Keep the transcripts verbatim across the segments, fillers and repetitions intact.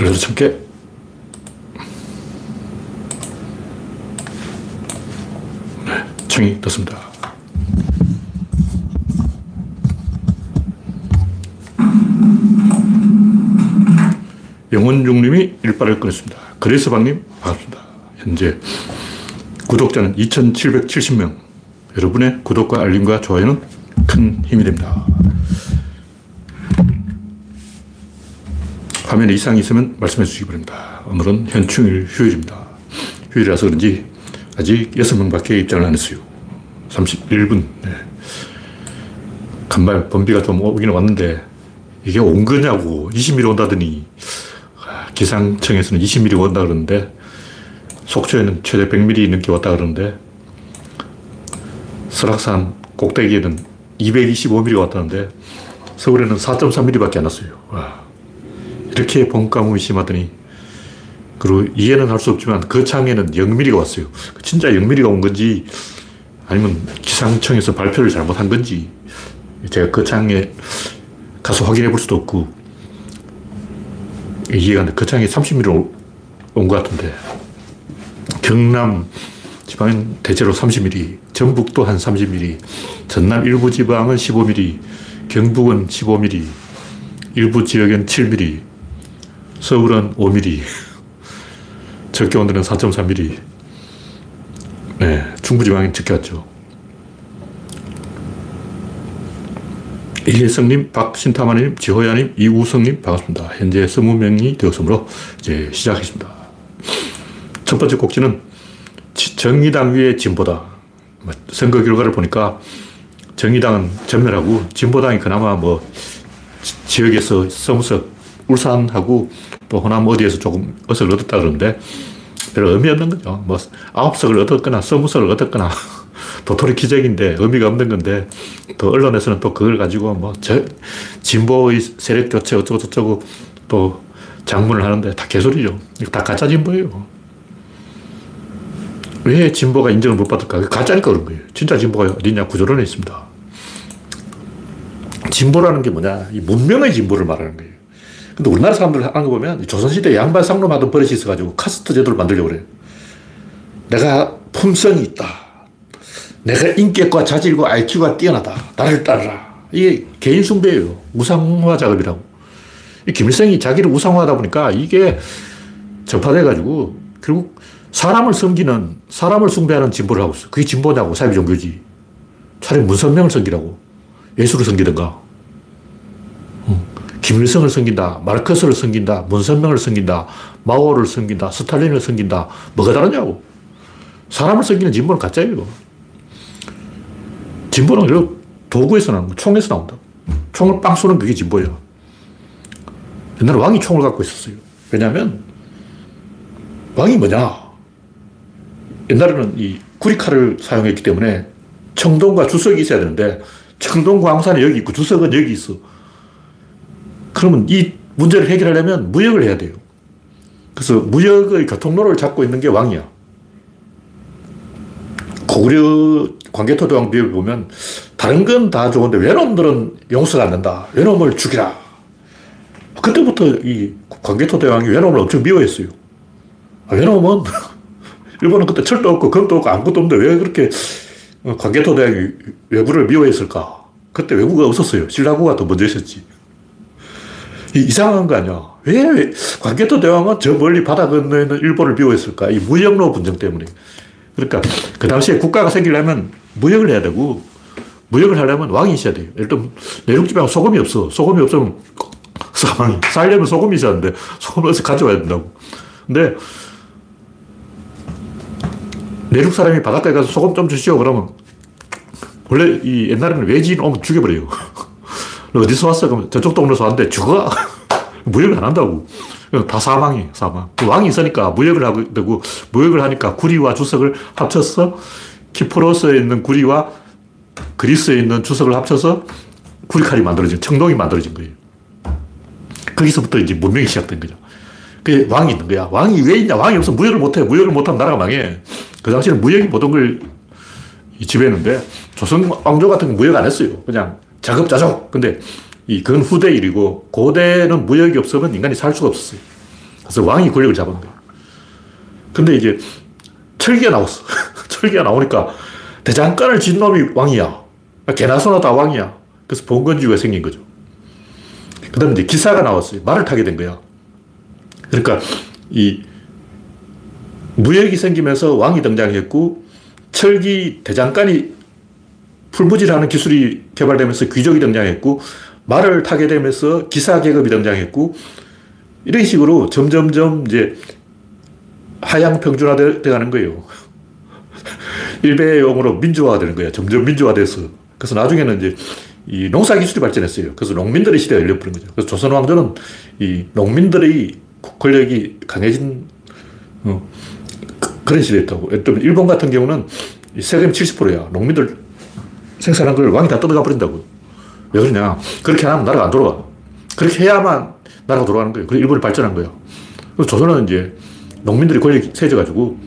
열여섯 개. 네, 청이 떴습니다. 영원중님이 일발을 끊었습니다. 그래서 박님 반갑습니다. 현재 구독자는 이천칠백칠십 명. 여러분의 구독과 알림과 좋아요는 큰 힘이 됩니다. 화면에 이상이 있으면 말씀해 주시기 바랍니다. 오늘은 현충일 휴일입니다. 휴일이라서 그런지 아직 여섯 명밖에 입장을 안 했어요. 삼십일 분. 네. 간발 범비가 좀 오긴 왔는데 이게 온 거냐고. 이십 밀리미터 온다더니. 기상청에서는 이십 밀리미터 온다 그러는데 속초에는 최대 백 밀리미터 넘게 왔다 그러는데 설악산 꼭대기에는 이백이십오 밀리미터 왔다는데 서울에는 사 점 삼 밀리미터밖에 안 왔어요. 와. 이렇게 봄 가뭄이 심하더니 그리고 이해는 할 수 없지만 거창에는 영 밀리미터가 왔어요. 진짜 영 밀리미터가 온 건지 아니면 기상청에서 발표를 잘못한 건지 제가 거창에 가서 확인해 볼 수도 없고 이해가 안 돼. 거창에 삼십 밀리미터 온 것 같은데 경남 지방은 대체로 삼십 밀리미터, 전북도 한 삼십 밀리미터, 전남 일부 지방은 십오 밀리미터, 경북은 십오 밀리미터, 일부 지역엔 칠 밀리미터, 서울은 오 밀리미터, 적게 온 데는 사 점 삼 밀리미터. 네, 중부지방엔 적게 왔죠. 이혜성님, 박신타마님, 지호야님, 이우성님 반갑습니다. 현재 이십 명이 되었으므로 이제 시작하겠습니다. 첫 번째 꼭지는 정의당 위에 진보당. 선거 결과를 보니까 정의당은 전멸하고 진보당이 그나마 뭐 지역에서 서무석, 울산하고 또 호남 어디에서 조금 얻을 얻었다 그러는데 별 의미 없는 거죠. 뭐 아홉 석을 얻었거나 서무석을 얻었거나 도토리 기적인데 의미가 없는 건데 또 언론에서는 또 그걸 가지고 뭐 저, 진보의 세력 교체 어쩌고 저쩌고 또 장문을 하는데 다 개소리죠. 이거 다 가짜 진보예요. 왜 진보가 인정을 못 받을까? 가짜니까 그런 거예요. 진짜 진보가 어디냐? 구조론에 있습니다. 진보라는 게 뭐냐? 이 문명의 진보를 말하는 거예요. 근데 우리나라 사람들 하는 거 보면 조선시대 양반 상놈하던 버릇이 있어가지고 카스트 제도를 만들려고 그래요. 내가 품성이 있다. 내가 인격과 자질과 아이큐가 뛰어나다. 나를 따르라. 이게 개인 숭배예요. 우상화 작업이라고. 이 김일성이 자기를 우상화하다 보니까 이게 전파돼가지고 결국 사람을 섬기는, 사람을 숭배하는 진보를 하고 있어. 그게 진보냐고, 사회 종교지. 차라리 문선명을 섬기라고. 예수를 섬기든가. 응. 김일성을 섬긴다. 마르크스를 섬긴다. 문선명을 섬긴다. 마오를 섬긴다. 스탈린을 섬긴다. 뭐가 다르냐고. 사람을 섬기는 진보는 가짜예요. 진보는 도구에서 나오는 거, 총에서 나온다. 총을 빵 쏘는 그게 진보예요. 옛날에 왕이 총을 갖고 있었어요. 왜냐하면 왕이 뭐냐. 옛날에는 이 구리칼을 사용했기 때문에 청동과 주석이 있어야 되는데 청동과 황산이 여기 있고 주석은 여기 있어. 그러면 이 문제를 해결하려면 무역을 해야 돼요. 그래서 무역의 교통로를 잡고 있는 게 왕이야. 고구려 광개토대왕 비유를 보면 다른 건 다 좋은데 외놈들은 용서가 안 된다. 외놈을 죽이라. 그때부터 이 광개토대왕이 외놈을 엄청 미워했어요. 아, 외놈은 일본은 그때 철도 없고 금도 없고 아무것도 없는데 왜 그렇게 광개토대왕이 외구를 미워했을까? 그때 외구가 없었어요. 신라구가 더 먼저 있었지. 이, 이상한 거 아니야. 왜 광개토대왕은 저 멀리 바다 건너에 있는 일본을 미워했을까? 이 무역로 분쟁 때문에. 그러니까 그 당시에 국가가 생기려면 무역을 해야 되고 무역을 하려면 왕이 있어야 돼요. 예를 들면 내륙지방 소금이 없어. 소금이 없으면 사망이. 살려면 소금이 있어야 하는데 소금을 어디서 가져와야 된다고. 근데 내륙 사람이 바닷가에 가서 소금 좀 주시오 그러면 원래 이 옛날에는 외지인 오면 죽여버려요. 너 어디서 왔어? 그러면 저쪽 동네에서 왔는데 죽어. 무역을 안 한다고. 다 사망이에요, 사망. 왕이 있으니까 무역을 하게 되고, 무역을 하니까 구리와 주석을 합쳐서, 키프로스에 있는 구리와 그리스에 있는 주석을 합쳐서 구리칼이 만들어진, 청동이 만들어진 거예요. 거기서부터 이제 문명이 시작된 거죠. 그게 왕이 있는 거야. 왕이 왜 있냐? 왕이 없으면 무역을 못해. 무역을 못하면 나라가 망해. 그 당시에는 무역이 모든 걸 지배했는데, 조선 왕조 같은 건 무역 안 했어요. 그냥 자급자족. 근데, 이, 그건 후대 일이고, 고대는 무역이 없으면 인간이 살 수가 없었어요. 그래서 왕이 권력을 잡은 거예요. 근데 이제 철기가 나왔어. 철기가 나오니까 대장간을 진 놈이 왕이야. 개나 소나 다 왕이야. 그래서 봉건주의가 생긴 거죠. 그 다음에 이제 기사가 나왔어요. 말을 타게 된 거야. 그러니까 이 무역이 생기면서 왕이 등장했고, 철기 대장간이 풀무질하는 기술이 개발되면서 귀족이 등장했고, 말을 타게 되면서 기사 계급이 등장했고, 이런 식으로 점점점 이제 하향 평준화되어 가는 거예요. 일베 용어로 민주화가 되는 거예요. 점점 민주화돼서. 그래서 나중에는 이제 이 농사 기술이 발전했어요. 그래서 농민들의 시대가 열려버린 거죠. 그래서 조선 왕조는 이 농민들의 권력이 강해진 어, 그런 시대였다고. 일본 같은 경우는 세금이 칠십 퍼센트야. 농민들 생산한 걸 왕이 다 뜯어가 버린다고. 왜 그러냐? 그렇게 하면 나라가 안 돌아가. 그렇게 해야만 나라가 돌아가는 거예요. 그래서 일본이 발전한 거예요. 그래서 조선은 이제 농민들이 권력이 세져가지고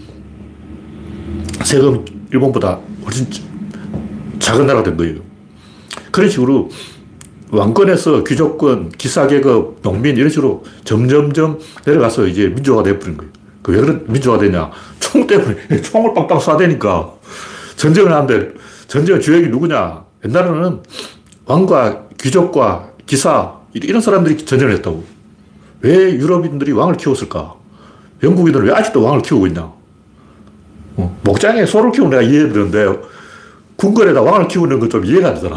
세금 일본보다 훨씬 작은 나라가 된 거예요. 그런 식으로 왕권에서 귀족권, 기사계급, 농민 이런 식으로 점점점 내려가서 이제 민주화가 되어버린 거예요. 그 왜 그런 민주화가 되냐? 총 때문에 총을 빵빵 쏴대니까 전쟁을 하는데 전쟁의 주역이 누구냐? 옛날에는 왕과 귀족과 기사 이런 사람들이 전쟁을 했다고. 왜 유럽인들이 왕을 키웠을까? 영국인들은 왜 아직도 왕을 키우고 있냐? 어. 목장에 소를 키우는 애가 이해되는데 궁궐에다 왕을 키우는 건 좀 이해가 안 되잖아.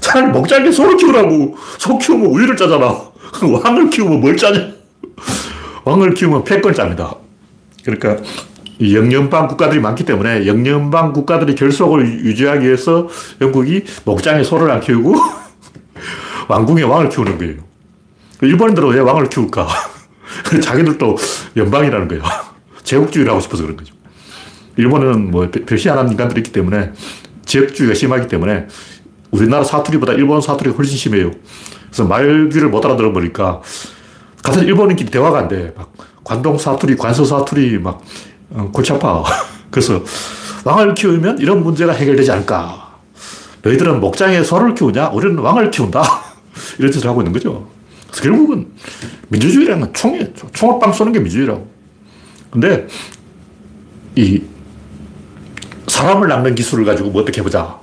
차라리 목장에 소를 키우라고. 소 키우면 우유를 짜잖아. 왕을 키우면 뭘 짜냐? 왕을 키우면 패권 짭니다. 그러니까 영연방 국가들이 많기 때문에 영연방 국가들이 결속을 유지하기 위해서 영국이 목장에 소를 안 키우고 왕궁에 왕을 키우는 거예요. 일본인들은 왜 왕을 키울까? 자기들도 연방이라는 거예요. 제국주의를 하고 싶어서 그런 거죠. 일본은 뭐 별시 안 하는 인간들이 있기 때문에 지역주의가 심하기 때문에 우리나라 사투리보다 일본 사투리가 훨씬 심해요. 그래서 말귀를 못 알아들어 버리니까 같은 일본인끼리 대화가 안 돼. 막 관동 사투리, 관서 사투리 막 골치 아파. 그래서 왕을 키우면 이런 문제가 해결되지 않을까. 너희들은 목장에 소를 키우냐? 우리는 왕을 키운다. 이런 짓을 하고 있는 거죠. 그래서 결국은 민주주의라는 건 총이에요. 총을 빵 쏘는 게 민주주의라고. 근데 이 사람을 낚는 기술을 가지고 뭐 어떻게 해보자.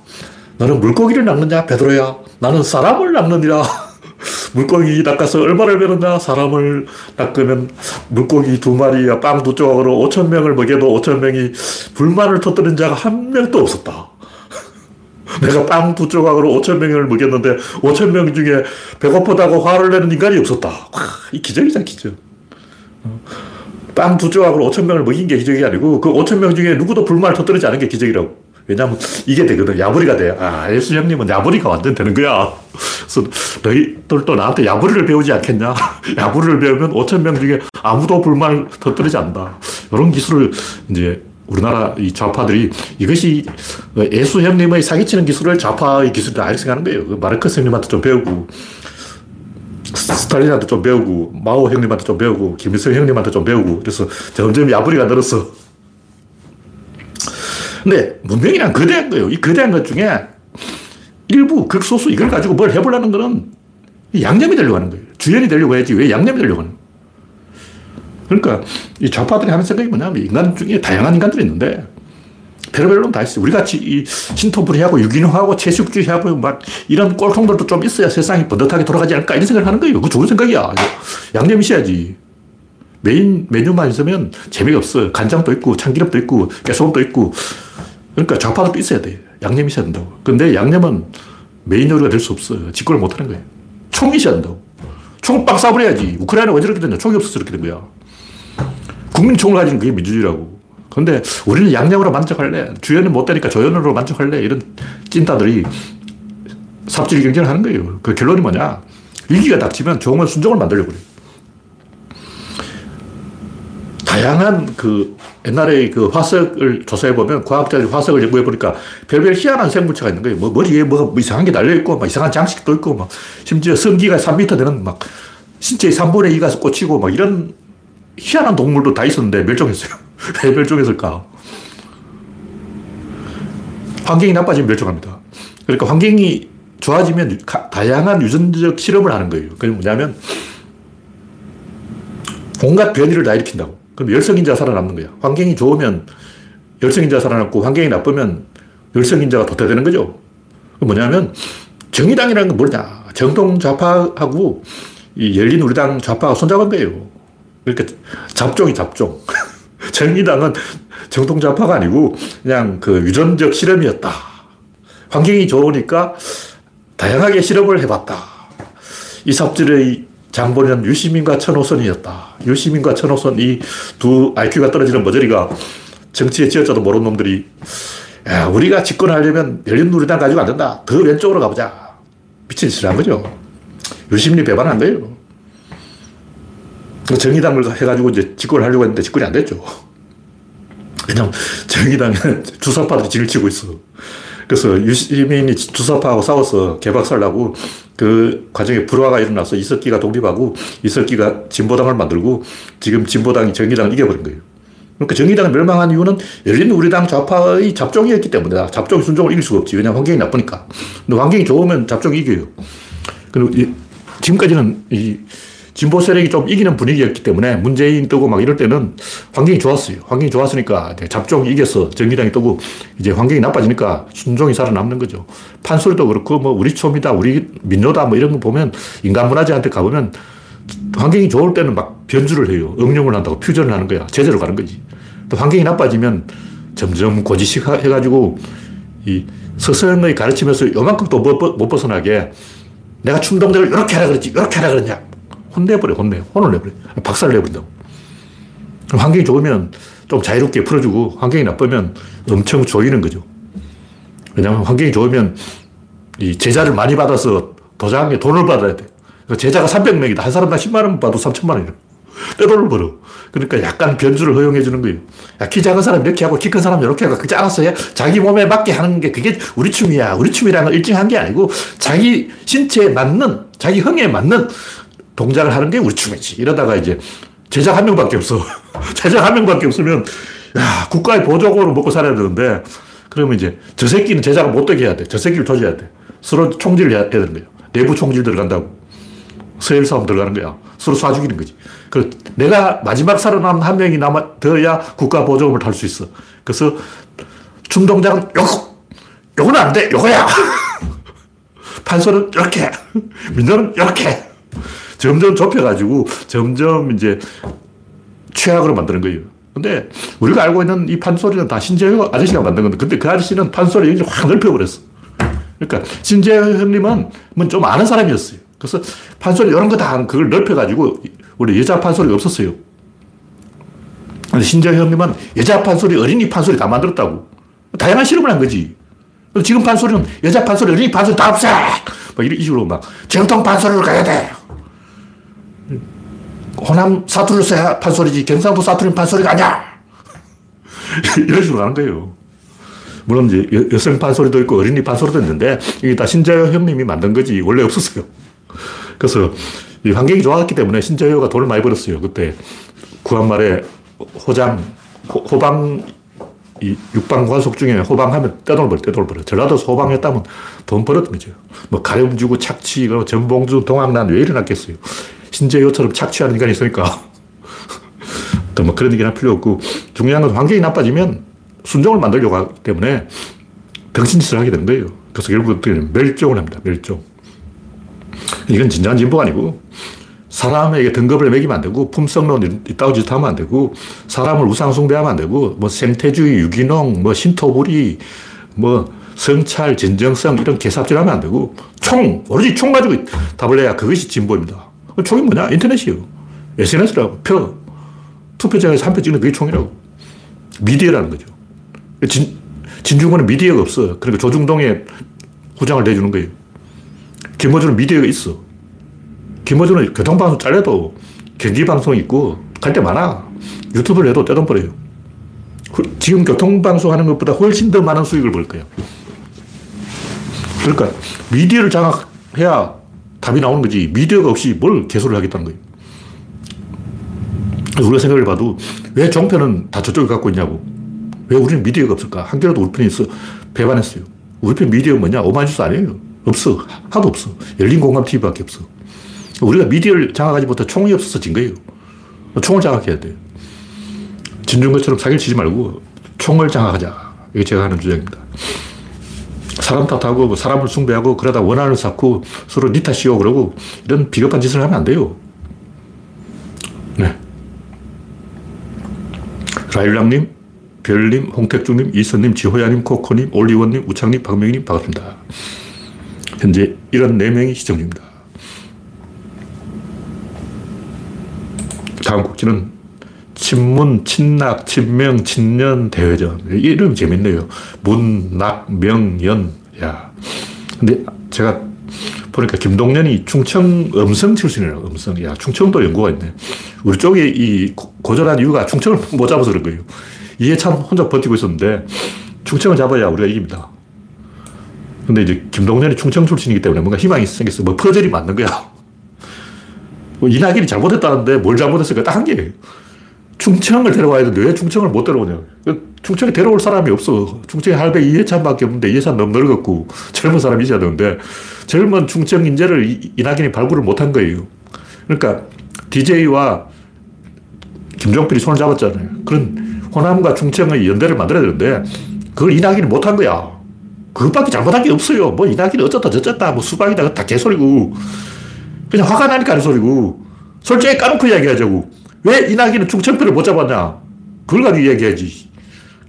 너는 물고기를 낚느냐? 베드로야. 나는 사람을 낚느니라. 물고기 낚아서 얼마를 베느냐? 사람을 낚으면 물고기 두 마리야 빵 두 조각으로 오천 명을 먹여도 오천 명이 불만을 터뜨린 자가 한 명도 없었다. 내가 빵 두 조각으로 오천 명을 먹였는데 오천 명 중에 배고프다고 화를 내는 인간이 없었다. 와, 이 기적이잖아, 기적. 빵 두 조각으로 오천 명을 먹인 게 기적이 아니고 그 오천 명 중에 누구도 불만을 터뜨리지 않은 게 기적이라고. 왜냐하면 이게 되거든. 야부리가 돼. 아, 예수 형님은 야부리가 완전 되는 거야. 그래서 너희들도 나한테 야부리를 배우지 않겠냐? 야부리를 배우면 오천 명 중에 아무도 불만을 터뜨리지 않는다. 이런 기술을 이제 우리나라 이 좌파들이 이것이 예수 형님의 사기치는 기술을 좌파의 기술이다 이렇게 생각하는 거예요. 마르크스 형님한테 좀 배우고, 스탈린한테 좀 배우고, 마오 형님한테 좀 배우고, 김일성 형님한테 좀 배우고. 그래서 점점 야부리가 늘었어. 근데 문명이란 거대한 거예요. 이 거대한 것 중에 일부 극소수 이걸 가지고 뭘 해보려는 거는 양념이 되려고 하는 거예요. 주연이 되려고 해야지 왜 양념이 되려고 하는 거예요. 그러니까 이 좌파들이 하는 생각이 뭐냐면 인간 중에 다양한 인간들이 있는데 별의별 놈 다 있어요. 우리같이 이 신토불이하고 유기농하고 채식주의하고 막 이런 꼴통들도 좀 있어야 세상이 번듯하게 돌아가지 않을까 이런 생각을 하는 거예요. 그거 좋은 생각이야. 양념이 있어야지. 메인 메뉴만 있으면 재미가 없어. 간장도 있고 참기름도 있고 깨소금도 있고. 그러니까 좌파도 있어야 돼. 양념이 있어야 된다고. 근데 양념은 메인 요리가 될 수 없어. 직구를 못 하는 거예요. 총이 있어야 된다고. 총 빵 쏴버려야지. 우크라이나가 왜 저렇게 됐냐. 총이 없어서 이렇게 된 거야. 국민 총을 가지는 그게 민주주의라고. 근데 우리는 양념으로 만족할래. 주연은 못 되니까 조연으로 만족할래. 이런 찐따들이 삽질 경쟁을 하는 거예요. 그 결론이 뭐냐. 위기가 닥치면 종을 순종을 만들려고 그래요. 다양한 그 옛날에 그 화석을 조사해보면 과학자들이 화석을 연구해보니까 별별 희한한 생물체가 있는 거예요. 뭐 머리에 뭐가 이상한 게 달려있고 막 이상한 장식도 있고 막 심지어 성기가 삼 미터 되는 막 신체의 삼분의 이가 꽂히고 막 이런 희한한 동물도 다 있었는데 멸종했어요. 왜 멸종했을까? 환경이 나빠지면 멸종합니다. 그러니까 환경이 좋아지면 다양한 유전적 실험을 하는 거예요. 그게 뭐냐면 온갖 변이를 다 일으킨다고. 그럼 열성인자가 살아남는 거야. 환경이 좋으면 열성인자가 살아남고 환경이 나쁘면 열성인자가 도태되는 거죠. 뭐냐면 정의당이라는 건 뭐냐. 정통 좌파하고 이 열린우리당 좌파가 손잡은 거예요. 그러니까 잡종이 잡종. 정의당은 정통 좌파가 아니고 그냥 그 유전적 실험이었다. 환경이 좋으니까 다양하게 실험을 해봤다. 이 삽질의 장본인은 유시민과 천호선이었다. 유시민과 천호선 이 두 아이큐가 떨어지는 머저리가 정치에 지어짜도 모르는 놈들이 야, 우리가 집권하려면 열린우리당 가지고 안 된다. 더 왼쪽으로 가보자. 미친 짓을 한 거죠. 유시민이 배반한 거예요. 정의당을 해가지고 이제 집권을 하려고 했는데 집권이 안 됐죠. 왜냐면 정의당에는 주사파들이 진을 치고 있어. 그래서 유시민이 주사파하고 싸워서 개박살나고 그 과정에 불화가 일어나서 이석기가 독립하고 이석기가 진보당을 만들고 지금 진보당이 정의당을 이겨버린 거예요. 그러니까 정의당이 멸망한 이유는 열린우리당 좌파의 잡종이었기 때문이다. 잡종이 순종을 이길 수가 없지. 왜냐하면 환경이 나쁘니까. 근데 환경이 좋으면 잡종이 이겨요. 그리고 이, 지금까지는 이 진보 세력이 좀 이기는 분위기였기 때문에 문재인 뜨고 막 이럴 때는 환경이 좋았어요. 환경이 좋았으니까 잡종이 이겨서 정의당이 뜨고 이제 환경이 나빠지니까 순종이 살아남는 거죠. 판소리도 그렇고 뭐 우리 촘이다, 우리 민노다 뭐 이런 거 보면 인간문화재한테 가보면 환경이 좋을 때는 막 변주를 해요. 응용을 한다고 퓨전을 하는 거야. 제재로 가는 거지. 또 환경이 나빠지면 점점 고지식해가지고 이 스승의 가르침에서 요만큼도 못 벗어나게 내가 충동대로 이렇게 하라 그랬지, 이렇게 하라 그랬냐. 혼내버려, 혼내. 혼을 내버려. 박살 내버린다고. 그럼 환경이 좋으면 좀 자유롭게 풀어주고 환경이 나쁘면 엄청 조이는 거죠. 왜냐하면 환경이 좋으면 이 제자를 많이 받아서 도장에 돈을 받아야 돼. 제자가 삼백 명이다. 한 사람당 십만 원 받아도 삼천만 원이래. 떼돈을 벌어. 그러니까 약간 변주를 허용해 주는 거예요. 야, 키 작은 사람 이렇게 하고 키 큰 사람 이렇게 하고 그렇지 않았어요? 자기 몸에 맞게 하는 게 그게 우리 춤이야. 우리 춤이라는 건 일정한 게 아니고 자기 신체에 맞는, 자기 흥에 맞는 동작을 하는 게 우리 춤이지. 이러다가 이제 제자 한 명밖에 없어. 제자 한 명밖에 없으면 야, 국가의 보조금으로 먹고 살아야 되는데 그러면 이제 저 새끼는 제자가 못 되게 해야 돼. 저 새끼를 조져야 돼. 서로 총질을 해야 되는 거예요. 내부 총질 들어간다고. 서열 싸움 들어가는 거야. 서로 쏴 죽이는 거지. 그 내가 마지막 살아남은 한 명이 남아 더야 국가 보조금을 탈 수 있어. 그래서 춤 동작은 요거, 요건 안 돼, 요거야. 판소는 이렇게, 민노는 이렇게. 점점 좁혀가지고 점점 이제 최악으로 만드는 거예요. 근데 우리가 알고 있는 이 판소리는 다 신재호 아저씨가 만든 건데, 근데 그 아저씨는 판소리 여기를 확 넓혀버렸어. 그러니까 신재호 형님은 좀 아는 사람이었어요. 그래서 판소리 이런 거 다 그걸 넓혀가지고 원래 여자 판소리가 없었어요. 근데 신재호 형님은 여자 판소리, 어린이 판소리 다 만들었다고. 다양한 실험을 한 거지. 지금 판소리는 여자 판소리, 어린이 판소리 다 없애! 막 이런 식으로 막 정통 판소리를 가야 돼. 호남 사투리를 써야 판소리지 경상도 사투리는 판소리가 아니야. 이런 식으로 가는 거예요. 물론 이제 여성 판소리도 있고 어린이 판소리도 있는데 이게 다 신재호 형님이 만든 거지 원래 없었어요. 그래서 이 환경이 좋았기 때문에 신재호가 돈을 많이 벌었어요. 그때 구한말에 호장, 호, 호방, 이 육방 관속 중에 호방하면 떼돈을 벌어, 떼돈을 벌어. 전라도에서 호방했다면 돈 벌었던 거죠. 뭐 가렴 주고 착취, 전봉준, 동학난 왜 일어났겠어요. 신재호처럼 착취하는 인간이 있으니까. 또 뭐 그런 얘기는 필요 없고 중요한 건 환경이 나빠지면 순종을 만들려고 하기 때문에 병신짓을 하게 되는 거예요. 그래서 결국 멸종을 합니다. 멸종. 이건 진정한 진보가 아니고 사람에게 등급을 매기면 안 되고 품성론 이따위 짓 하면 안 되고 사람을 우상숭배하면 안 되고 뭐 생태주의, 유기농, 뭐 신토불이, 뭐 성찰, 진정성 이런 개삽질 하면 안 되고 총, 오로지 총 가지고 답을 해야 그것이 진보입니다. 총이 뭐냐? 인터넷이요. 에스엔에스라고. 표. 투표장에서 한 표 찍는 그게 총이라고. 미디어라는 거죠. 진, 진중권은 미디어가 없어. 그러니까 조중동에 후장을 내주는 거예요. 김어준은 미디어가 있어. 김어준은 교통방송 잘려도 경기방송이 있고 갈 데 많아. 유튜브를 해도 떼돈 벌어요. 지금 교통방송 하는 것보다 훨씬 더 많은 수익을 벌 거예요. 그러니까 미디어를 장악해야 답이 나오는 거지. 미디어가 없이 뭘 개소를 하겠다는 거예요. 우리가 생각을 봐도 왜 종편은 다 저쪽에 갖고 있냐고. 왜 우리는 미디어가 없을까? 한겨레도 우리 편이 있어. 배반했어요. 우리 편 미디어 뭐냐? 오마이뉴스 아니에요. 없어. 하도 없어. 열린공감티비밖에 없어. 우리가 미디어를 장악하지 못해 총이 없어서 진 거예요. 총을 장악해야 돼요. 진중권처럼 사기를 치지 말고 총을 장악하자. 이게 제가 하는 주장입니다. 사람 탓하고 뭐 사람을 숭배하고 그러다 원한을 쌓고 서로 니 탓이요 그러고 이런 비겁한 짓을 하면 안 돼요. 네. 라일락님, 별님, 홍택중님, 이선님, 지호야님, 코코님, 올리원님, 우창님, 박명희님 반갑습니다. 현재 이런 네 명이 시청 중입니다. 다음 곡지는 친문, 친낙, 친명, 친년, 대회전. 이름이 재밌네요. 문, 낙, 명, 연. 야. 근데 제가 보니까 김동연이 충청 음성 출신이에요. 음성. 야, 충청도 연구가 있네. 우리 쪽에 이 고졸한 이유가 충청을 못 잡아서 그런 거예요. 이해찬 혼자 버티고 있었는데 충청을 잡아야 우리가 이깁니다. 근데 이제 김동연이 충청 출신이기 때문에 뭔가 희망이 생겼어. 뭐 퍼즐이 맞는 거야. 뭐 이낙연이 잘못했다는데 뭘 잘못했을까? 딱 한 개예요. 충청을 데려와야 되는데 왜 충청을 못 데려오냐. 충청에 데려올 사람이 없어. 충청에 할배 이해찬밖에 없는데 이해찬 너무 늙었고 젊은 사람이 있어야 되는데 젊은 충청 인재를 이낙연이 발굴을 못한 거예요. 그러니까 디제이와 김종필이 손을 잡았잖아요. 그런 호남과 충청의 연대를 만들어야 되는데 그걸 이낙연이 못한 거야. 그것밖에 잘못한 게 없어요. 뭐 이낙연이 어쩌다 저쩌다 뭐 수박이다 다 개소리고 그냥 화가 나니까 하는 소리고 솔직히 까놓고 이야기하자고. 왜 이낙연은 충청표를 못 잡았냐? 그걸 가지고 이야기해야지.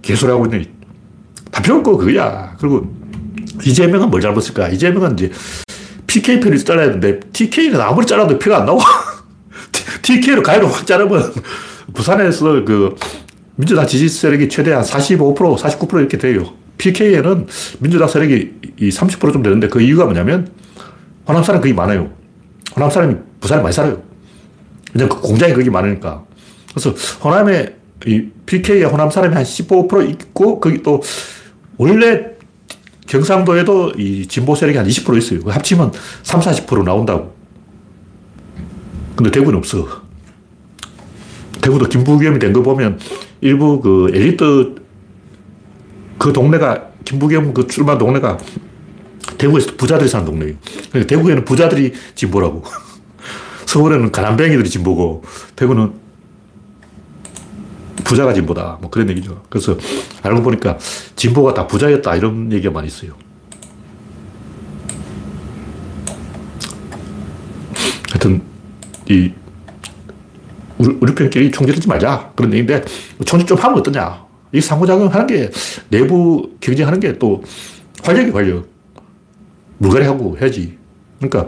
개소리하고 있는 답변 없고 그거야. 그리고 이재명은 뭘 잘못했을까? 이재명은 이제 피케이표를 잘라야 되는데 티케이는 아무리 잘라도 표가 안 나와. 티케이로 가위로 확 자르면 부산에서 그 민주당 지지 세력이 최대한 사십오 퍼센트, 사십구 퍼센트 이렇게 돼요. 피케이에는 민주당 세력이 삼십 퍼센트 좀 되는데 그 이유가 뭐냐면 호남 사람 그게 많아요. 호남 사람이 부산에 많이 살아요. 왜냐면 그 공장이 거기 많으니까. 그래서 호남에, 이 피케이에 호남 사람이 한 십오 퍼센트 있고, 거기 또, 원래 경상도에도 이 진보 세력이 한 이십 퍼센트 있어요. 합치면 삼십, 사십 퍼센트 나온다고. 근데 대구는 없어. 대구도 김부겸이 된 거 보면 일부 그 엘리트 그 동네가, 김부겸 그 출마 동네가 대구에서 부자들이 사는 동네예요. 그러니까 대구에는 부자들이 진보라고. 서울에는 가난뱅이들이 진보고 대구는 부자가 진보다 뭐 그런 얘기죠. 그래서 알고 보니까 진보가 다 부자였다 이런 얘기가 많이 있어요. 하여튼 이 우리, 우리 편끼리 총질하지 말자 그런 얘기인데 총질 좀 하면 어떠냐. 이 상호작용하는 게 내부 경쟁하는 게 또 활력이 활력 물갈이하고 해야지. 그러니까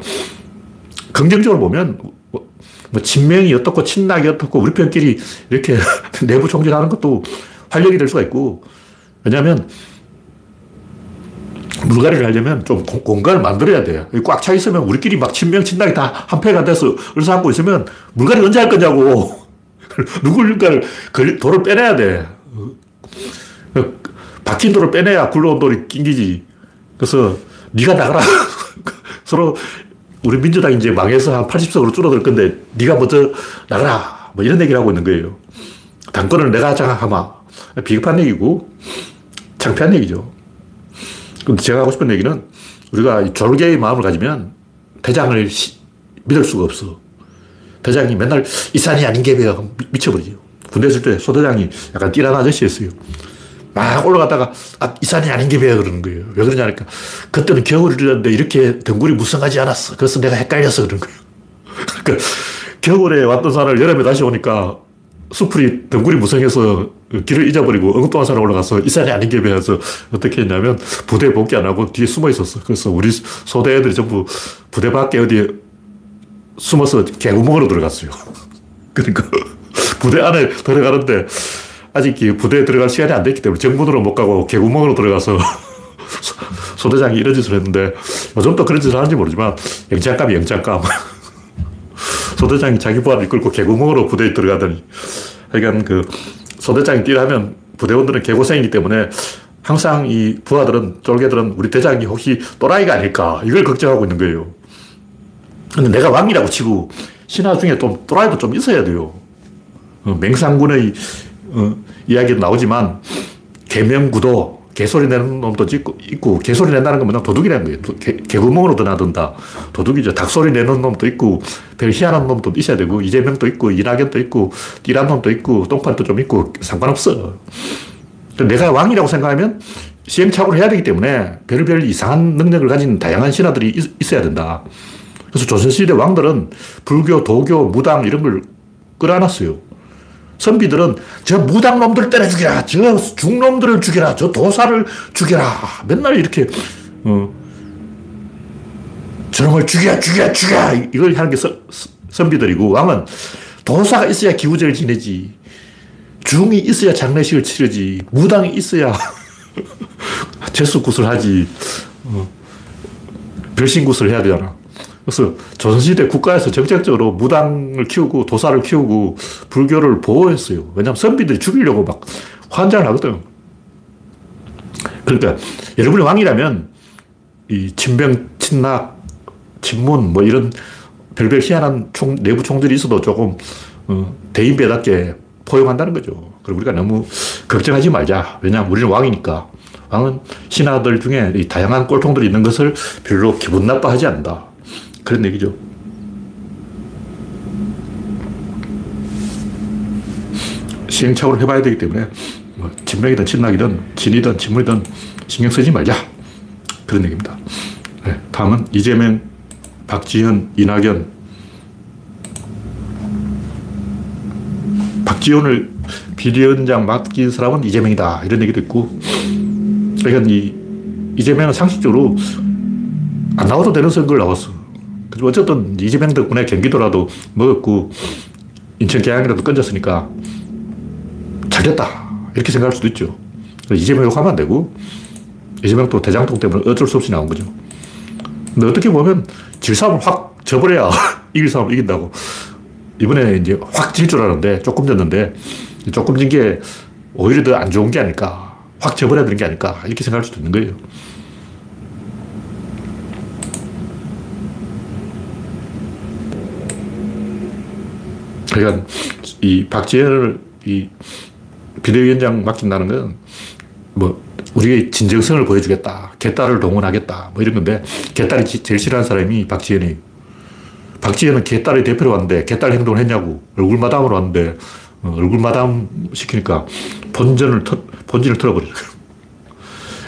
긍정적으로 보면, 뭐, 뭐, 친명이 어떻고, 친낙이 어떻고, 우리 편끼리 이렇게 내부 총질하는 것도 활력이 될 수가 있고, 왜냐면, 물갈이를 하려면 좀 공, 공간을 만들어야 돼요. 꽉 차있으면 우리끼리 막 친명, 친낙이 다 한패가 돼서 을사안고 있으면 물갈이 언제 할 거냐고. 누굴까를 돌을 빼내야 돼. 박힌 돌을 빼내야 굴러온 돌이 낑기지. 그래서, 네가 나가라. 서로, 우리 민주당이 이제 망해서 한 팔십 석으로 줄어들 건데 네가 먼저 나가라. 뭐 이런 얘기를 하고 있는 거예요. 당권을 내가 장악하마. 비겁한 얘기고 창피한 얘기죠. 근데 제가 하고 싶은 얘기는 우리가 졸개의 마음을 가지면 대장을 시, 믿을 수가 없어. 대장이 맨날 이산이 아닌 게 미쳐버리죠. 군대 있을 때 소대장이 약간 띠란 아저씨였어요. 막 올라갔다가 아, 이 산이 아닌 게 왜 그러는 거예요. 왜 그러냐니까 그때는 겨울이었는데 이렇게 덩굴이 무성하지 않았어. 그래서 내가 헷갈려서 그런 거예요. 그러니까 겨울에 왔던 산을 여름에 다시 오니까 수풀이 덩굴이 무성해서 길을 잊어버리고 엉뚱한 산에 올라가서 이 산이 아닌 게 왜 해서 어떻게 했냐면 부대 복귀 안 하고 뒤에 숨어 있었어. 그래서 우리 소대 애들이 전부 부대 밖에 어디에 숨어서 개구멍으로 들어갔어요. 그러니까 부대 안에 들어가는데 아직 부대에 들어갈 시간이 안 됐기 때문에 정문으로 못 가고 개구멍으로 들어가서 소대장이 이런 짓을 했는데 요즘 또 그런 짓을 하는지 모르지만 영장감이 영장감. 소대장이 자기 부하를 이끌고 개구멍으로 부대에 들어가더니 그러니까 그 소대장이 뛰라면 부대원들은 개고생이기 때문에 항상 이 부하들은 쫄개들은 우리 대장이 혹시 또라이가 아닐까 이걸 걱정하고 있는 거예요. 근데 내가 왕이라고 치고 신하 중에 또 또라이도 좀 있어야 돼요. 맹상군의 어, 이야기도 나오지만 계명구도 개소리 내는 놈도 있고, 있고 개소리 낸다는 건 뭐냐, 도둑이라는 거예요. 개, 개구멍으로 드나든다. 도둑이죠. 닭소리 내는 놈도 있고, 별 희한한 놈도 있어야 되고, 이재명도 있고, 이낙연도 있고, 띠란 놈도 있고, 똥판도 좀 있고, 상관없어. 내가 왕이라고 생각하면 시행착오를 해야 되기 때문에 별별 이상한 능력을 가진 다양한 신하들이 있, 있어야 된다. 그래서 조선시대 왕들은 불교, 도교, 무당 이런 걸 끌어안았어요. 선비들은 저 무당놈들 때려 죽여라, 저 중놈들을 죽여라, 저 도사를 죽여라. 맨날 이렇게 어, 저놈을 죽여, 죽여, 죽여 이걸 하는 게 서, 선비들이고, 왕은 도사가 있어야 기우제를 지내지, 중이 있어야 장례식을 치르지, 무당이 있어야 제수굿을 하지, 어, 별신굿을 해야 되잖아. 그래서 조선시대 국가에서 정책적으로 무당을 키우고 도사를 키우고 불교를 보호했어요. 왜냐하면 선비들이 죽이려고 막 환장을 하거든. 그러니까 여러분이 왕이라면 이 친병, 친낙, 친문 뭐 이런 별별 희한한 총, 내부 총들이 있어도 조금 어, 대인배답게 포용한다는 거죠. 그리고 우리가 너무 걱정하지 말자. 왜냐하면 우리는 왕이니까. 왕은 신하들 중에 이 다양한 꼴통들이 있는 것을 별로 기분 나빠하지 않는다. 그런 얘기죠. 시행착오를 해봐야 되기 때문에 뭐 진명이든 친낙이든 진이든 진문이든 신경 쓰지 말자. 그런 얘기입니다. 네, 다음은 이재명, 박지현, 이낙연. 박지현을 비대위원장 맡긴 사람은 이재명이다. 이런 얘기도 있고. 그러니까 이, 이재명은 상식적으로 안 나와도 되는 선거를 나왔어. 그리고 어쨌든 이재명 덕분에 경기도라도 먹었고 인천 계양이라도 건졌으니까 잘됐다 이렇게 생각할 수도 있죠. 이재명 욕하면 안 되고, 이재명도 대장동 때문에 어쩔 수 없이 나온 거죠. 근데 어떻게 보면 질 싸움을 확 져버려야 이길 싸움을 이긴다고. 이번에 이제 확 질 줄 알았는데 조금 졌는데, 조금 진 게 오히려 더 안 좋은 게 아닐까, 확 져버려야 되는 게 아닐까 이렇게 생각할 수도 있는 거예요. 그러니까 이 박지현을 이 비대위원장 맡긴다는 건 뭐 우리의 진정성을 보여주겠다, 개딸을 동원하겠다 뭐 이런 건데, 개딸이 제일 싫어하는 사람이 박지현이에요. 박지현은 개딸의 대표로 왔는데 개딸 행동을 했냐고. 얼굴마담으로 왔는데 얼굴마담 시키니까 본전을 터, 본진을 털어버리는 거예요.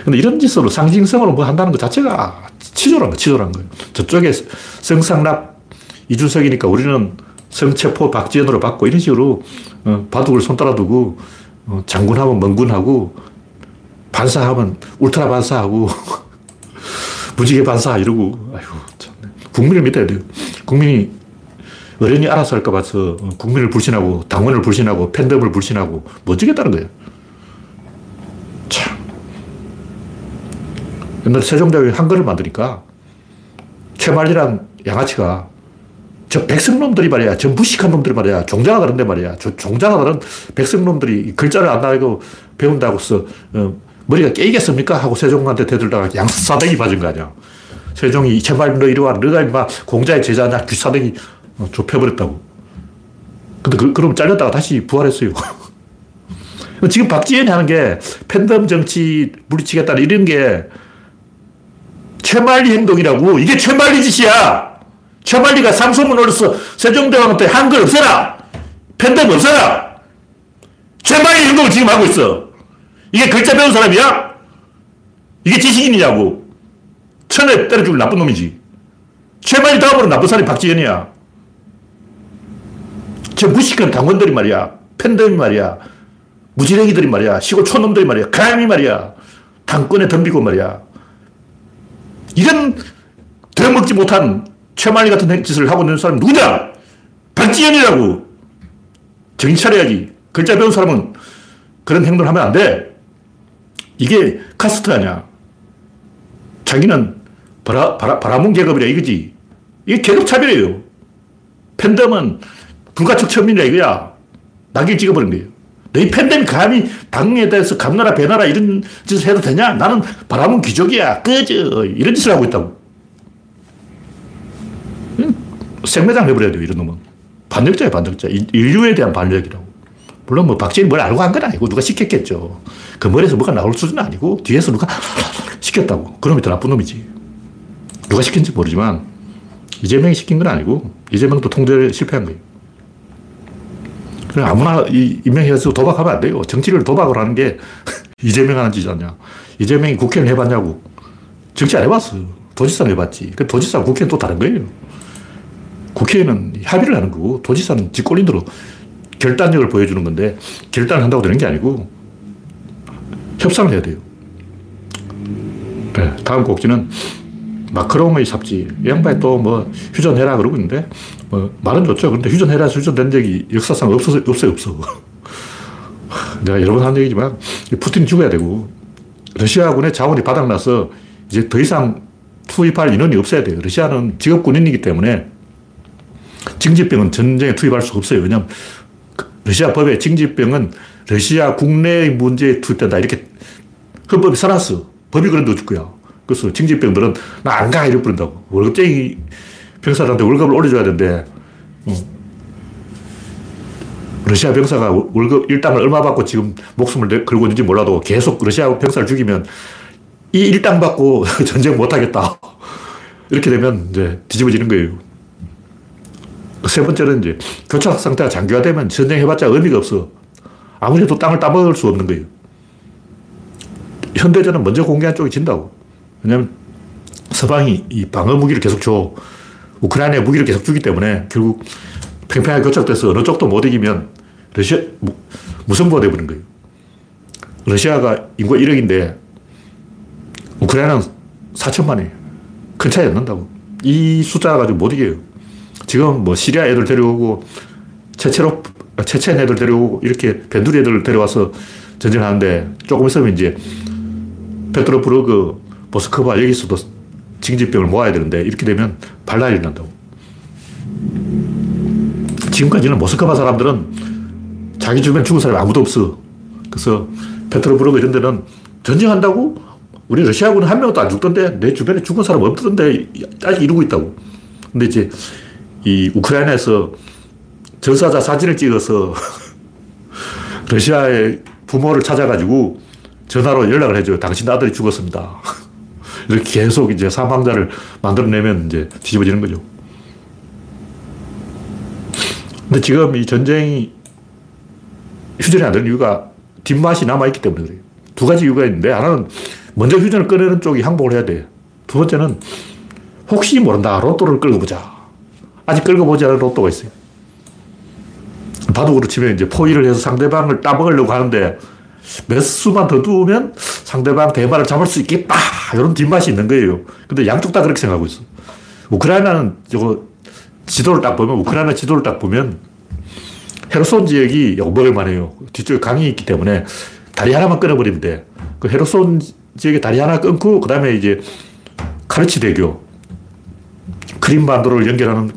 근데 이런 짓으로 상징성으로 뭐 한다는 것 자체가 치졸한 거예요. 치졸한 거예요. 저쪽에 성상납 이준석이니까 우리는 성체포 박지현으로 받고, 이런 식으로 바둑을 손따라 두고, 장군하면 멍군하고, 반사하면 울트라 반사하고, 무지개 반사 이러고. 아이고 참, 국민을 믿어야 돼요. 국민이 어련히 알아서 할까 봐서 국민을 불신하고 당원을 불신하고 팬덤을 불신하고 멋지겠다는 거예요. 참, 옛날 세종대왕이 한글을 만드니까 최말리란 양아치가 저 백성놈들이 말이야, 저 무식한 놈들이 말이야, 종자가 다른데 말이야, 저 종자가 다른 백성놈들이 글자를 안 알고 배운다고 해서 어, 머리가 깨이겠습니까? 하고 세종한테 대들다가 양사대기 받은 거 아니야. 세종이 제발 너 이리와, 너가 인마 공자의 제자냐, 귀사대기 어, 좁혀버렸다고. 근데 그, 그럼 잘렸다가 다시 부활했어요. 지금 박지현이 하는 게 팬덤 정치 물리치겠다는 이런 게 최말리 행동이라고. 이게 최말리 짓이야. 최말리가 삼소문으로서 세종대왕한테 한글 없애라! 팬덤 없애라! 최말리 행동을 지금 하고 있어! 이게 글자 배운 사람이야? 이게 지식인이냐고! 천에 때려 죽을 나쁜 놈이지. 최말리 다음으로 나쁜 사람이 박지현이야. 저 무식한 당원들이 말이야, 팬덤이 말이야, 무지랭이들이 말이야, 시골 촌놈들이 말이야, 감히 말이야, 당권에 덤비고 말이야. 이런 되먹지 못한 최만희 같은 짓을 하고 있는 사람은 누구냐? 박지현이라고! 정신 차려야지. 글자 배운 사람은 그런 행동을 하면 안 돼. 이게 카스트 아니야. 자기는 바라, 바라, 바라문 계급이라 이거지. 이게 계급 차별이에요. 팬덤은 불가촉 천민이라 이거야. 낙일 찍어버린 거예요. 너희 팬덤이 감히 당에 대해서 감나라, 배나라 이런 짓을 해도 되냐? 나는 바라문 귀족이야. 꺼져. 이런 짓을 하고 있다고. 생매장 해버려야 돼요, 이런 놈은. 반역자예요, 반역자. 인류에 대한 반역이라고. 물론 뭐 박지현이 뭘 알고 한 건 아니고 누가 시켰겠죠. 그 머리에서 뭐가 나올 수준은 아니고 뒤에서 누가 시켰다고. 그놈이 더 나쁜 놈이지. 누가 시킨지 모르지만 이재명이 시킨 건 아니고 이재명도 통제를 실패한 거예요. 그냥 아무나 임명해서 도박하면 안 돼요. 정치를 도박을 하는 게 이재명 하는 짓이 아니야. 이재명이 국회의원 해봤냐고. 정치 안 해봤어. 도지사는 해봤지. 그 도지사 국회의원 또 다른 거예요. 국회의원은 합의를 하는 거고 도지사는 지 꼴린대로 결단력을 보여주는 건데 결단을 한다고 되는 게 아니고 협상을 해야 돼요. 네, 다음 곡지는 마크롱의 삽질. 이 양반이 또 뭐 휴전해라 그러고 있는데 뭐 말은 좋죠. 그런데 휴전해라 해서 휴전된 적이 역사상 없어서, 없어요. 없어. 내가 여러 번 한 얘기지만 푸틴이 죽어야 되고 러시아군의 자원이 바닥나서 이제 더 이상 투입할 인원이 없어야 돼요. 러시아는 직업군인이기 때문에 징집병은 전쟁에 투입할 수가 없어요. 왜냐하면 러시아 법에 징집병은 러시아 국내의 문제에 투입된다. 이렇게 헌법이 살았어. 법이 그런 데 줄 거야. 그래서 징집병들은 나 안 가 이래 부른다고. 월급쟁이 병사들한테 월급을 올려줘야 되는데 응. 러시아 병사가 월급 일당을 얼마 받고 지금 목숨을 내, 걸고 있는지 몰라도 계속 러시아 병사를 죽이면 이 일당 받고 전쟁 못하겠다. 이렇게 되면 이제 뒤집어지는 거예요. 세 번째는 이제 교착 상태가 장기화되면 전쟁해봤자 의미가 없어. 아무리 해도 땅을 따먹을 수 없는 거예요. 현대전은 먼저 공개한 쪽이 진다고. 왜냐하면 서방이 이 방어 무기를 계속 줘. 우크라이나에 무기를 계속 주기 때문에 결국 팽팽하게 교착돼서 어느 쪽도 못 이기면 러시아 무승부가 되어버린 거예요. 러시아가 인구가 일억인데 우크라이나는 사천만이에요. 큰 차이 안 난다고. 이 숫자 가지고 못 이겨요. 지금 뭐 시리아 애들 데려오고 체체로 체첸 애들 데려오고 이렇게 벤두리 애들 데려와서 전쟁을 하는데 조금 있으면 이제 페트로브루크 모스크바 여기서도 징집병을 모아야 되는데 이렇게 되면 반란이 난다고. 지금까지는 모스크바 사람들은 자기 주변에 죽은 사람이 아무도 없어. 그래서 페트로브루크 이런 데는 전쟁한다고? 우리 러시아군은 한 명도 안 죽던데 내 주변에 죽은 사람 없던데 아직 이러고 있다고. 근데 이제 이 우크라이나에서 전사자 사진을 찍어서 러시아의 부모를 찾아가지고 전화로 연락을 해줘요. 당신 아들이 죽었습니다. 이렇게 계속 이제 사망자를 만들어내면 이제 뒤집어지는 거죠. 근데 지금 이 전쟁이 휴전이 안 되는 이유가 뒷맛이 남아있기 때문에 그래요. 두 가지 이유가 있는데 하나는 먼저 휴전을 꺼내는 쪽이 항복을 해야 돼요. 두 번째는 혹시 모른다. 로또를 끌고 보자. 아직 끌고 보지 않은 로또가 있어요. 바둑으로 치면 이제 포위를 해서 상대방을 따먹으려고 하는데 몇 수만 더 두면 상대방 대마를 잡을 수 있겠다. 이런 뒷맛이 있는 거예요. 근데 양쪽 다 그렇게 생각하고 있어. 우크라이나는 이거 지도를 딱 보면, 우크라이나 지도를 딱 보면 헤르손 지역이 먹을만 해요. 뒤쪽에 강이 있기 때문에 다리 하나만 끊어버리면 돼. 그 헤르손 지역에 다리 하나 끊고, 그 다음에 이제 카르치 대교, 크림반도를 연결하는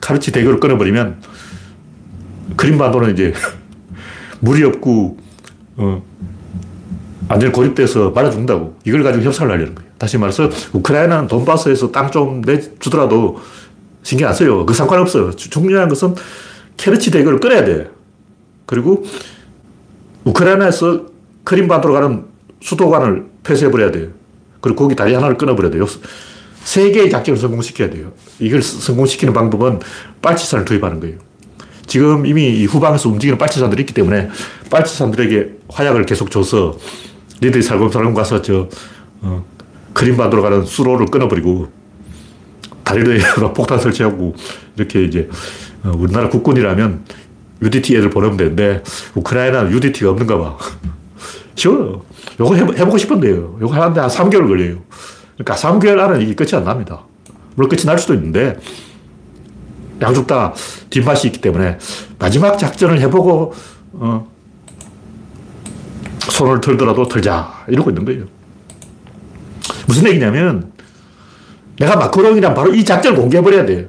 카르치 대교를 끊어버리면 크림반도는 이제 물이 없고 어, 완전히 고립돼서 말아 죽는다고. 이걸 가지고 협상을 하려는 거예요. 다시 말해서 우크라이나는 돈바스에서 땅 좀 내주더라도 신경 안 써요. 그 상관없어요. 중요한 것은 카르치 대교를 끊어야 돼. 그리고 우크라이나에서 크림반도로 가는 수도관을 폐쇄해버려야 돼요. 그리고 거기 다리 하나를 끊어버려야 돼요. 세 개의 작전을 성공시켜야 돼요. 이걸 성공시키는 방법은 빨치산을 투입하는 거예요. 지금 이미 이 후방에서 움직이는 빨치산들이 있기 때문에 빨치산들에게 화약을 계속 줘서 니들이 살금살금 가서 저 어, 크림반도로 가는 수로를 끊어버리고 다리를 폭탄 설치하고 이렇게 이제 어, 우리나라 국군이라면 유디티 애들 보내면 되는데 우크라이나는 유디티가 없는가 봐. 쉬워요. 요거 해보고 싶은데요. 요거 하는데 한 삼 개월 걸려요. 그러니까 삼 개월 안은 이게 끝이 안 납니다. 물론 끝이 날 수도 있는데 양쪽 다 뒷맛이 있기 때문에 마지막 작전을 해보고 어, 손을 털더라도 털자 이러고 있는 거예요. 무슨 얘기냐면 내가 마크롱이랑 바로 이 작전을 공개해버려야 돼요.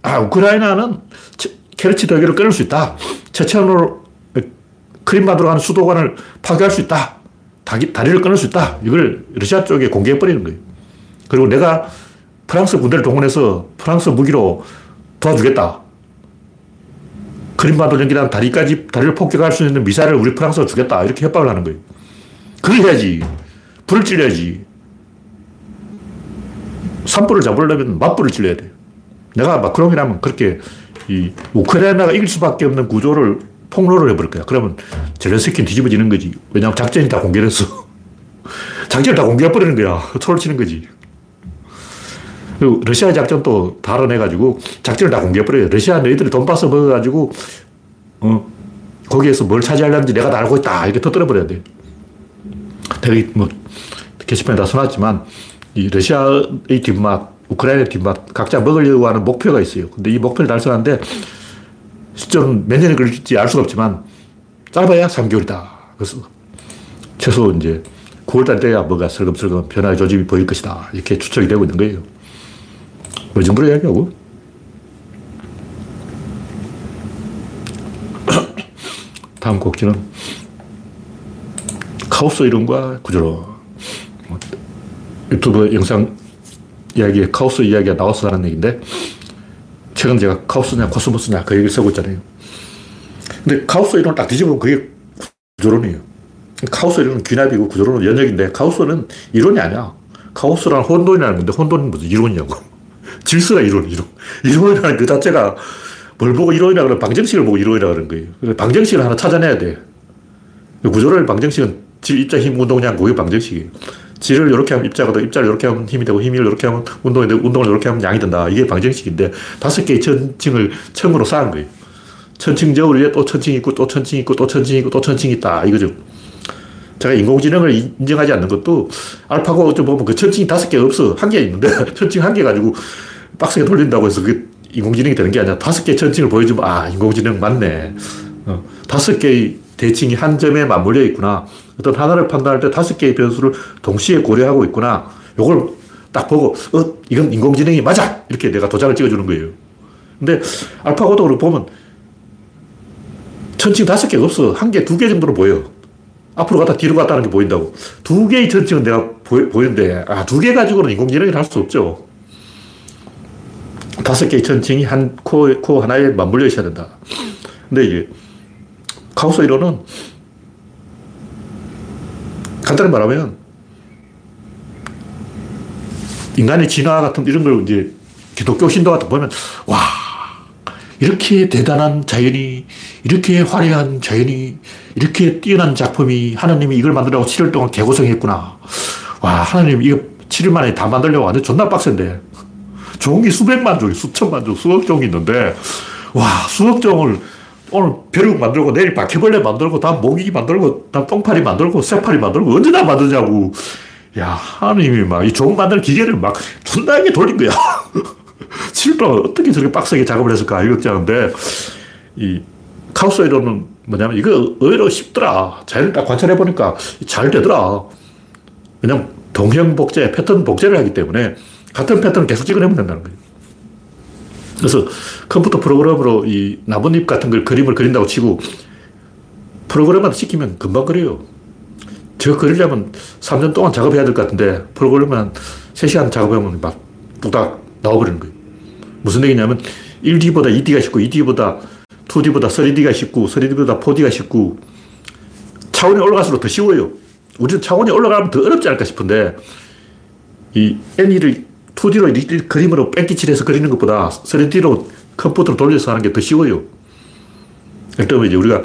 아, 우크라이나는 캐르치 대교를 끊을 수 있다. 체첸으로 크림반도로 가는 수도관을 파괴할 수 있다. 다리, 다리를 끊을 수 있다. 이걸 러시아 쪽에 공개해버리는 거예요. 그리고 내가 프랑스 군대를 동원해서 프랑스 무기로 도와주겠다. 크림반도 연기랑 다리까지, 다리를 폭격할 수 있는 미사일을 우리 프랑스가 주겠다. 이렇게 협박을 하는 거예요. 그걸 해야지. 불을 찔려야지. 산불을 잡으려면 맞불을 찔러야 돼요. 내가 마크롱이라면 그렇게 이 우크라이나가 이길 수밖에 없는 구조를 폭로를 해버릴 거야. 그러면 젤렌스키는 뒤집어지는 거지. 왜냐하면 작전이 다 공개됐어. 작전을 다 공개해버리는 거야. 초를 치는 거지. 그리고 러시아 작전도 다뤄내가지고 작전을 다 공개해버려요. 러시아 너희들이 돈바스 먹어가지고 어, 거기에서 뭘 차지하려는지 내가 다 알고 있다. 이렇게 터뜨려버려야 돼. 되게 뭐 게시판에 다 써놨지만 이 러시아의 뒷막, 우크라이나의 뒷막 각자 먹으려고 하는 목표가 있어요. 근데 이 목표를 달성하는데 실전 몇 년이 걸릴지 알 수가 없지만 짧아야 삼 개월이다. 그래서 최소 이제 구월달 돼야 뭐가 슬금슬금 변화의 조짐이 보일 것이다. 이렇게 추측이 되고 있는 거예요. 뭐 이 정도로 이야기하고. 다음 곡지는 카오스 이론과 구조론. 유튜브 영상 이야기에 카오스 이야기가 나와서 하는 얘기인데, 최근 제가 카오스냐 코스모스냐 그 얘기를 쓰고 있잖아요. 근데 카오스 이론을 딱 뒤집으면 그게 구조론이에요. 카오스 이론은 귀납이고 구조론은 연역인데, 카오스는 이론이 아니야. 카오스란 혼돈이라는 건데, 혼돈이 무슨 이론이냐고. 질서가 이론, 이론. 이론이라는 그 자체가 뭘 보고 이론이라 그러면 방정식을 보고 이론이라 그러는 거예요. 그러니까 방정식을 하나 찾아내야 돼. 구조론의 방정식은 질, 입자, 힘, 운동량, 그게 방정식이에요. 질을 이렇게 하면 입자가 되고, 입자를 이렇게 하면 힘이 되고, 힘을 이렇게 하면 운동이 되고, 운동을 이렇게 하면 양이 된다. 이게 방정식인데, 다섯 개의 천칭을 층으로 쌓은 거예요. 천칭 저울 위에 또 천칭 있고, 또 천칭 있고, 또 천칭 있고, 또 천칭 있다. 이거죠. 제가 인공지능을 인정하지 않는 것도, 알파고 어쩌 보면 그 천칭이 다섯 개가 없어. 한 개 있는데, 천칭 한 개 가지고 빡세게 돌린다고 해서 그게 인공지능이 되는 게 아니라, 다섯 개의 천칭을 보여주면, 아, 인공지능 맞네. 어, 다섯 개의 대칭이 한 점에 맞물려 있구나. 어떤 하나를 판단할 때 다섯 개의 변수를 동시에 고려하고 있구나. 요걸 딱 보고, 어, 이건 인공지능이 맞아! 이렇게 내가 도장을 찍어주는 거예요. 근데 알파고도 보면 천칭 다섯 개가 없어. 한 개, 두 개 정도로 보여. 앞으로 갔다 뒤로 갔다는 게 보인다고. 두 개의 천칭은 내가 보이, 보이는데, 아, 두 개 가지고는 인공지능이 할 수 없죠. 다섯 개의 천칭이 한 코, 코 하나에 맞물려 있어야 된다. 근데 이게 카오스 이론은 간단히 말하면 인간의 진화 같은 이런 걸 이제 기독교 신도 같은 보면 와 이렇게 대단한 자연이 이렇게 화려한 자연이 이렇게 뛰어난 작품이 하나님이 이걸 만들려고 칠 일 동안 개고생했구나. 와 하나님 이거 칠 일 만에 다 만들려고 완전 존나 빡센데 종이 수백만 종, 수천만 종, 수억 종이 있는데 와 수억 종을 오늘 벼룩 만들고, 내일 바퀴벌레 만들고, 다음 모기기 만들고, 다음 똥파리 만들고, 새파리 만들고, 언제 다 만드냐고. 야, 하나님이 막, 이 종 만들 기계를 막, 존나게 돌린 거야. 실로 어떻게 저렇게 빡세게 작업을 했을까, 이것지 않은데, 이, 카오스 이론은 뭐냐면, 이거 의외로 쉽더라. 자연을 딱 관찰해보니까 잘 되더라. 왜냐면, 동형 복제, 패턴 복제를 하기 때문에, 같은 패턴을 계속 찍어내면 된다는 거예요. 그래서 컴퓨터 프로그램으로 이 나뭇잎 같은 걸 그림을 그린다고 치고 프로그램한테 시키면 금방 그려요. 저거 그리려면 삼 년 동안 작업해야 될 것 같은데 프로그램은 세 시간 작업하면 막 뚝딱 나와버리는 거예요. 무슨 얘기냐면 일 디보다 이 디가 쉽고 이 디보다 투 디보다 쓰리 디가 쉽고 쓰리 디보다 포 디가 쉽고 차원이 올라갈수록 더 쉬워요. 우리는 차원이 올라가면 더 어렵지 않을까 싶은데 이 엔이를 투디로 그림으로 뺑기칠해서 그리는 것보다 쓰리 디로 컴퓨터로 돌려서 하는 게 더 쉬워요. 예를 들면 이제 우리가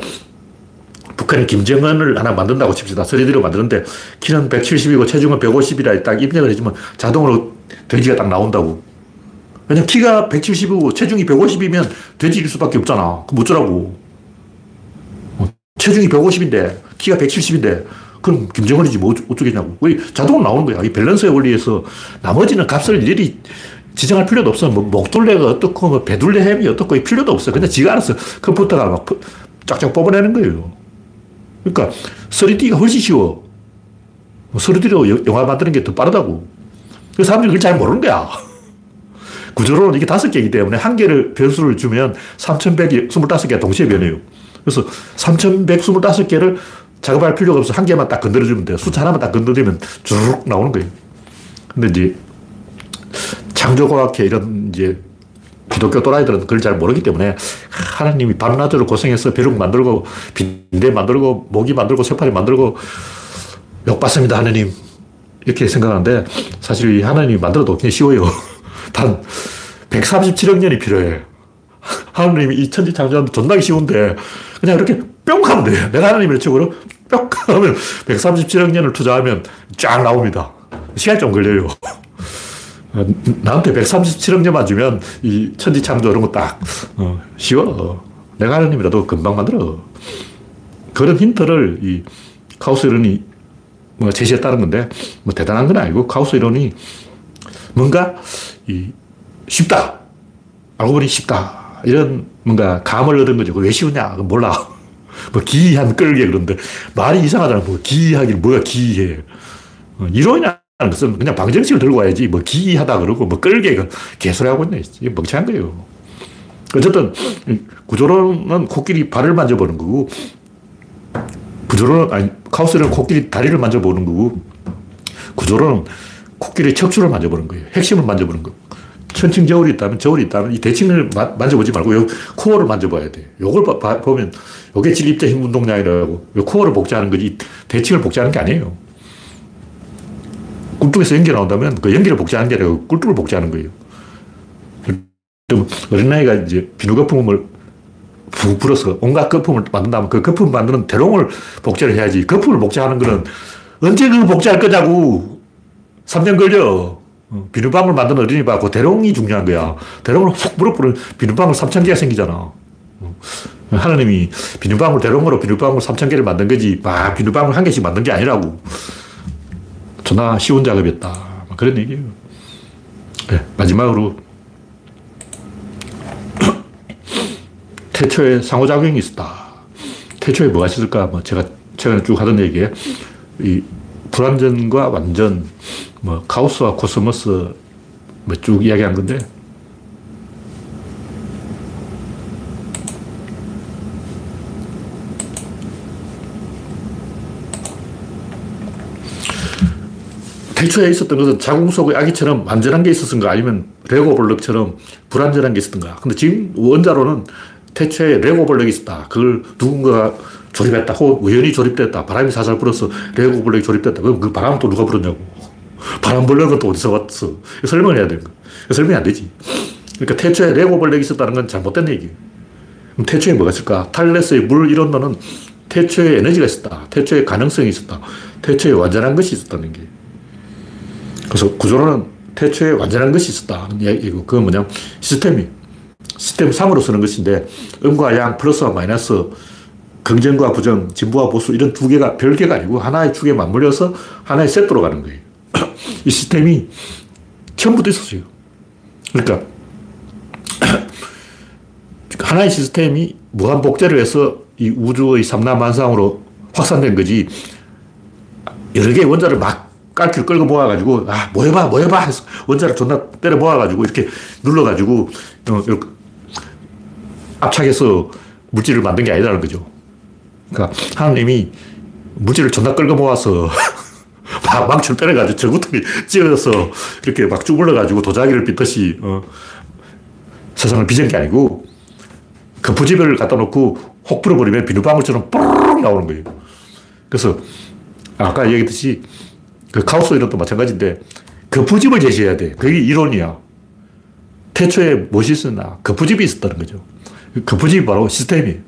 북한의 김정은을 하나 만든다고 칩시다. 쓰리 디로 만드는데 키는 백칠십이고 체중은 백오십이라 딱 입력을 해주면 자동으로 돼지가 딱 나온다고. 왜냐면 키가 백칠십이고 체중이 백오십이면 돼지일 수밖에 없잖아. 그럼 어쩌라고. 체중이 백오십인데 키가 백칠십인데 그럼 김정은이지 뭐 어쩌겠냐고. 자동으로 나오는 거야. 이 밸런스의 원리에서 나머지는 값을 일일이 지정할 필요도 없어. 뭐 목둘레가 어떻고 뭐 배둘레 햄이 어떻고 이 필요도 없어. 그냥 지가 알아서 컴퓨터가 막 쫙쫙 뽑아내는 거예요. 그러니까 쓰리 디가 훨씬 쉬워. 쓰리 디로 영화 만드는 게 더 빠르다고. 그래서 사람들이 그걸 잘 모르는 거야. 구조론은 이게 다섯 개이기 때문에 한 개를 변수를 주면 삼천백이십오 개가 동시에 변해요. 그래서 삼천백이십오 개를 작업할 필요가 없어. 한 개만 딱 건드려주면 돼요. 숫자 하나만 딱 건드리면 쭉 나오는 거예요. 근데 이제 창조과학회 이런 이제 기독교 또라이들은 그걸 잘 모르기 때문에 하나님이 밤낮으로 고생해서 벼룩 만들고 빈대 만들고 모기 만들고 새파리 만들고 욕받습니다 하나님, 이렇게 생각하는데 사실 하나님이 만들어도 그냥 쉬워요. 단 백삼십칠억 년이 필요해. 하나님이 이 천지 창조하는데 존나게 쉬운데 그냥 이렇게 뿅 하면 돼요. 내가 하나님을 측으로 뿅 하면 백삼십칠억 년을 투자하면 쫙 나옵니다. 시간이 좀 걸려요. 나한테 백삼십칠억 년만 주면 이 천지 창조 이런 거 딱 어, 쉬워. 내가 하나님이라도 금방 만들어. 그런 힌트를 이 카오스 이론이 뭐 제시했다는 건데 뭐 대단한 건 아니고 카오스 이론이 뭔가 이 쉽다. 알고 보니 쉽다. 이런 뭔가 감을 얻은 거죠. 왜 쉬우냐? 몰라. 뭐 기이한 끌게 그런데 말이 이상하잖아. 뭐 기이하길 뭐가 기이해. 이론이라는 것은 그냥 방정식을 들고 와야지 뭐 기이하다 그러고 뭐 끌게 개소리하고 있네. 이게 멍청한 거예요. 어쨌든 구조론은 코끼리 발을 만져보는 거고 구조론은 아니 카오스는 코끼리 다리를 만져보는 거고 구조론은 코끼리 척추를 만져보는 거예요. 핵심을 만져보는 거예요. 천칭 저울이 있다면, 저울이 있다면, 이 대칭을 마, 만져보지 말고, 요, 코어를 만져봐야 돼. 요걸 봐, 봐, 보면, 요게 진입자 힘 운동량이라고, 요 코어를 복제하는 거지, 대칭을 복제하는 게 아니에요. 꿀뚝에서 연기 나온다면, 그 연기를 복제하는 게 아니라 꿀뚝을 복제하는 거예요. 어린아이가 이제 비누거품을 푹 불어서 온갖 거품을 만든다면, 그 거품 만드는 대롱을 복제를 해야지, 거품을 복제하는 거는 언제 그걸 복제할 거냐고! 삼 년 걸려! 비누방울 만든 어린이 봐, 그 대롱이 중요한 거야. 대롱을 훅 물어보면 비누방울 삼천 개가 생기잖아. 하나님이 비누방울 대롱으로 비누방울 삼천 개를 만든 거지, 막 비누방울 한 개씩 만든 게 아니라고. 존나 쉬운 작업이었다. 그런 얘기예요. 네, 마지막으로 태초에 상호작용이 있었다. 태초에 뭐가 있었을까? 뭐 제가 최근에 쭉 하던 얘기에 이 불완전과 완전, 뭐, 카오스와 코스모스, 뭐, 쭉 이야기한 건데, 태초에 있었던 것은 자궁 속의 아기처럼 완전한 게 있었던가, 아니면 레고 블럭처럼 불완전한 게 있었던가. 근데 지금 원자로는 태초에 레고 블럭이 있었다. 그걸 누군가가 조립했다. 혹은 우연히 조립됐다. 바람이 살살 불어서 레고 블럭이 조립됐다. 그럼 그 바람은 또 누가 불었냐고. 바람 블럭은 또 어디서 왔어? 설명을 해야 되는 거야. 설명이 안 되지. 그러니까 태초에 레고 블럭이 있었다는 건 잘못된 얘기예요. 그럼 태초에 뭐가 있을까? 탈레스의 물 이론론은 태초에 에너지가 있었다. 태초에 가능성이 있었다. 태초에 완전한 것이 있었다는 게. 그래서 구조론은 태초에 완전한 것이 있었다는 얘기고, 그건 뭐냐면 시스템이, 시스템 삼으로 쓰는 것인데, 음과 양, 플러스와 마이너스, 긍정과 부정, 진보와 보수, 이런 두 개가 별개가 아니고 하나의 축에 맞물려서 하나의 세트로 가는 거예요. 이 시스템이 처음부터 있었어요. 그러니까 하나의 시스템이 무한 복제를 해서 이 우주의 삼라만상으로 확산된 거지, 여러 개의 원자를 막 깔기를 끌고 모아가지고, 아, 모여봐, 모여봐 해서 원자를 존나 때려 모아가지고 이렇게 눌러가지고 이렇게 압착해서 물질을 만든 게 아니라는 거죠. 그러니까 하나님이 물질을 존나 끌고 모아서 막 망치를 때려가지고 전구통이 찌어져서 이렇게 막 쭈물러가지고 도자기를 빚듯이 어, 세상을 빚은 게 아니고, 거푸집을 갖다 놓고 혹 불어버리면 비누방울처럼 뽀르륵 나오는 거예요. 그래서 아까 얘기했듯이 그 카오스 이론도 마찬가지인데 거푸집을 제시해야 돼. 그게 이론이야. 태초에 무엇이 있었나? 거푸집이 있었다는 거죠. 거푸집이 바로 시스템이에요.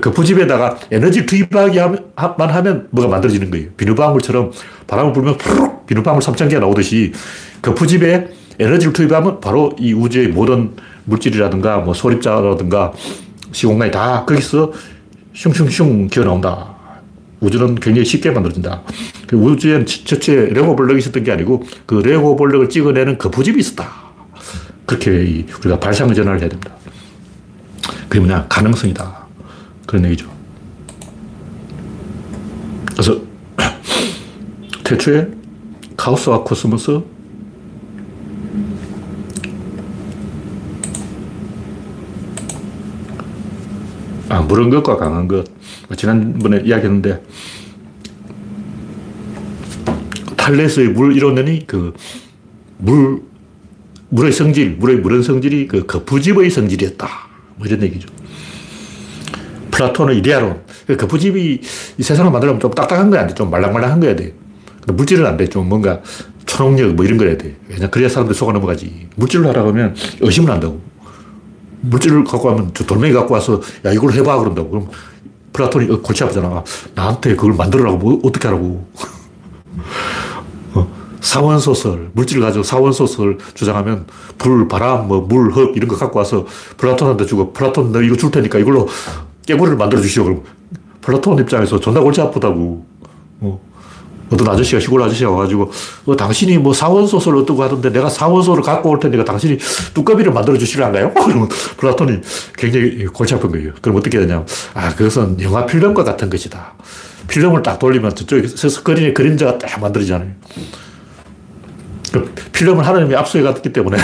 거푸집에다가 에너지를 투입하기만 하면 뭐가 만들어지는 거예요. 비누방울처럼 바람을 불면 푸르륵 비누방울 삼천 개가 나오듯이, 거푸집에 에너지를 투입하면 바로 이 우주의 모든 물질이라든가 뭐 소립자라든가 시공간이 다 거기서 슝슝슝 기어나온다. 우주는 굉장히 쉽게 만들어진다. 우주엔 첫째 레고 블럭이 있었던 게 아니고 그 레고 블럭을 찍어내는 거푸집이 있었다. 그렇게 우리가 발상의 전환을 해야 됩니다. 그게 뭐냐? 가능성이다. 그런 얘기죠. 그래서 태초에 카오스와 코스모스, 아, 무른 것과 강한 것, 지난번에 이야기했는데, 탈레스의 물 이론이 그 물 물의 성질, 물의 물은 성질이 그 거푸집의 성질이었다. 뭐 이런 얘기죠. 플라톤의 이데아론. 거푸집이 이 세상을 만들려면 좀 딱딱한 거야 안 돼. 좀 말랑말랑한 거야 돼. 근데 물질은 안 돼. 좀 뭔가 초능력 뭐 이런 거야 돼. 왜냐 그래야 사람들이 속아 넘어가지. 물질로 하라고 하면 의심을 한다고. 물질을 갖고 하면 저 돌멩이 갖고 와서 야 이걸 해봐 그런다고. 그럼 플라톤이 골치 아프잖아. 나한테 그걸 만들으라고 뭐 어떻게 하라고. 어. 사원소설, 물질을 가지고 사원소설 주장하면 불, 바람, 뭐 물, 흙 이런 거 갖고 와서 플라톤한테 주고 플라톤 너 이거 줄 테니까 이걸로 깨구리를 만들어 주시오. 그럼 플라톤 입장에서 존나 골치 아프다고. 어. 어떤 아저씨가 시골 아저씨가 와가지고 어, 당신이 뭐 사원소설 어떻고 하던데 내가 사원소설을 갖고 올 테니까 당신이 두꺼비를 만들어 주시란가요? 그러면 플라톤이 굉장히 골치 아픈 거예요. 그럼 어떻게 되냐면 아 그것은 영화 필름과 같은 것이다. 필름을 딱 돌리면 저쪽에서 스크린에 그림자가 딱 만들어지잖아요. 필름을 하나님이 압수해 갔기 때문에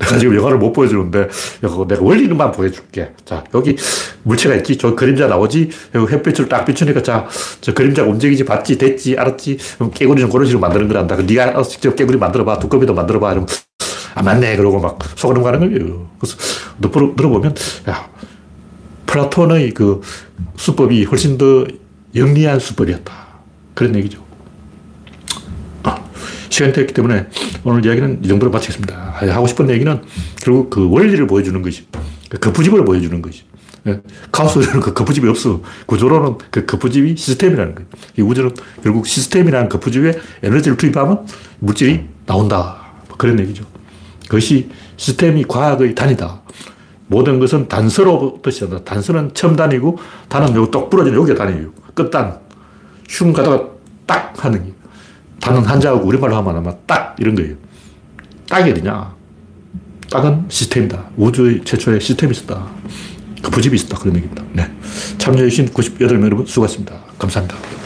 내가 지금 영화를 못 보여주는데 내가 원리는만 보여줄게. 자 여기 물체가 있지, 저 그림자 나오지, 여기 햇빛을 딱 비추니까 자 저 그림자가 움직이지, 봤지, 됐지, 알았지. 그럼 깨구리는 그런 식으로 만드는 거란다. 그럼 네가 직접 깨구리 만들어봐, 두꺼비도 만들어봐. 이러면 아 맞네 그러고 막 속으로 가는 거예요. 그래서 들어보면 야 플라톤의 그 수법이 훨씬 더 영리한 수법이었다 그런 얘기죠. 시간이 됐기 때문에 오늘 이야기는 이 정도로 마치겠습니다. 하고 싶은 얘기는 결국 그 원리를 보여주는 것이, 그 거푸집을 보여주는 것이. 카오스는 그 거푸집이 없어. 구조론은 그 거푸집이 시스템이라는 거예요. 이 우주는 결국 시스템이라는 거푸집에 에너지를 투입하면 물질이 나온다. 뭐 그런 얘기죠. 그것이 시스템이 과학의 단이다. 모든 것은 단서로부터 시작한다. 단서는 첨단이고 단은 여기 똑 부러지는 여기가 단이에요. 끝단. 슝 가다가 딱 하는 게. 단은 한자하고 우리말로 하면 아마 딱 이런 거예요. 딱이 어디냐. 딱은 시스템이다. 우주의 최초의 시스템이 있었다. 거푸집이 있었다. 그런 얘기입니다. 네. 참여해주신 구십팔 명 여러분 수고하셨습니다. 감사합니다.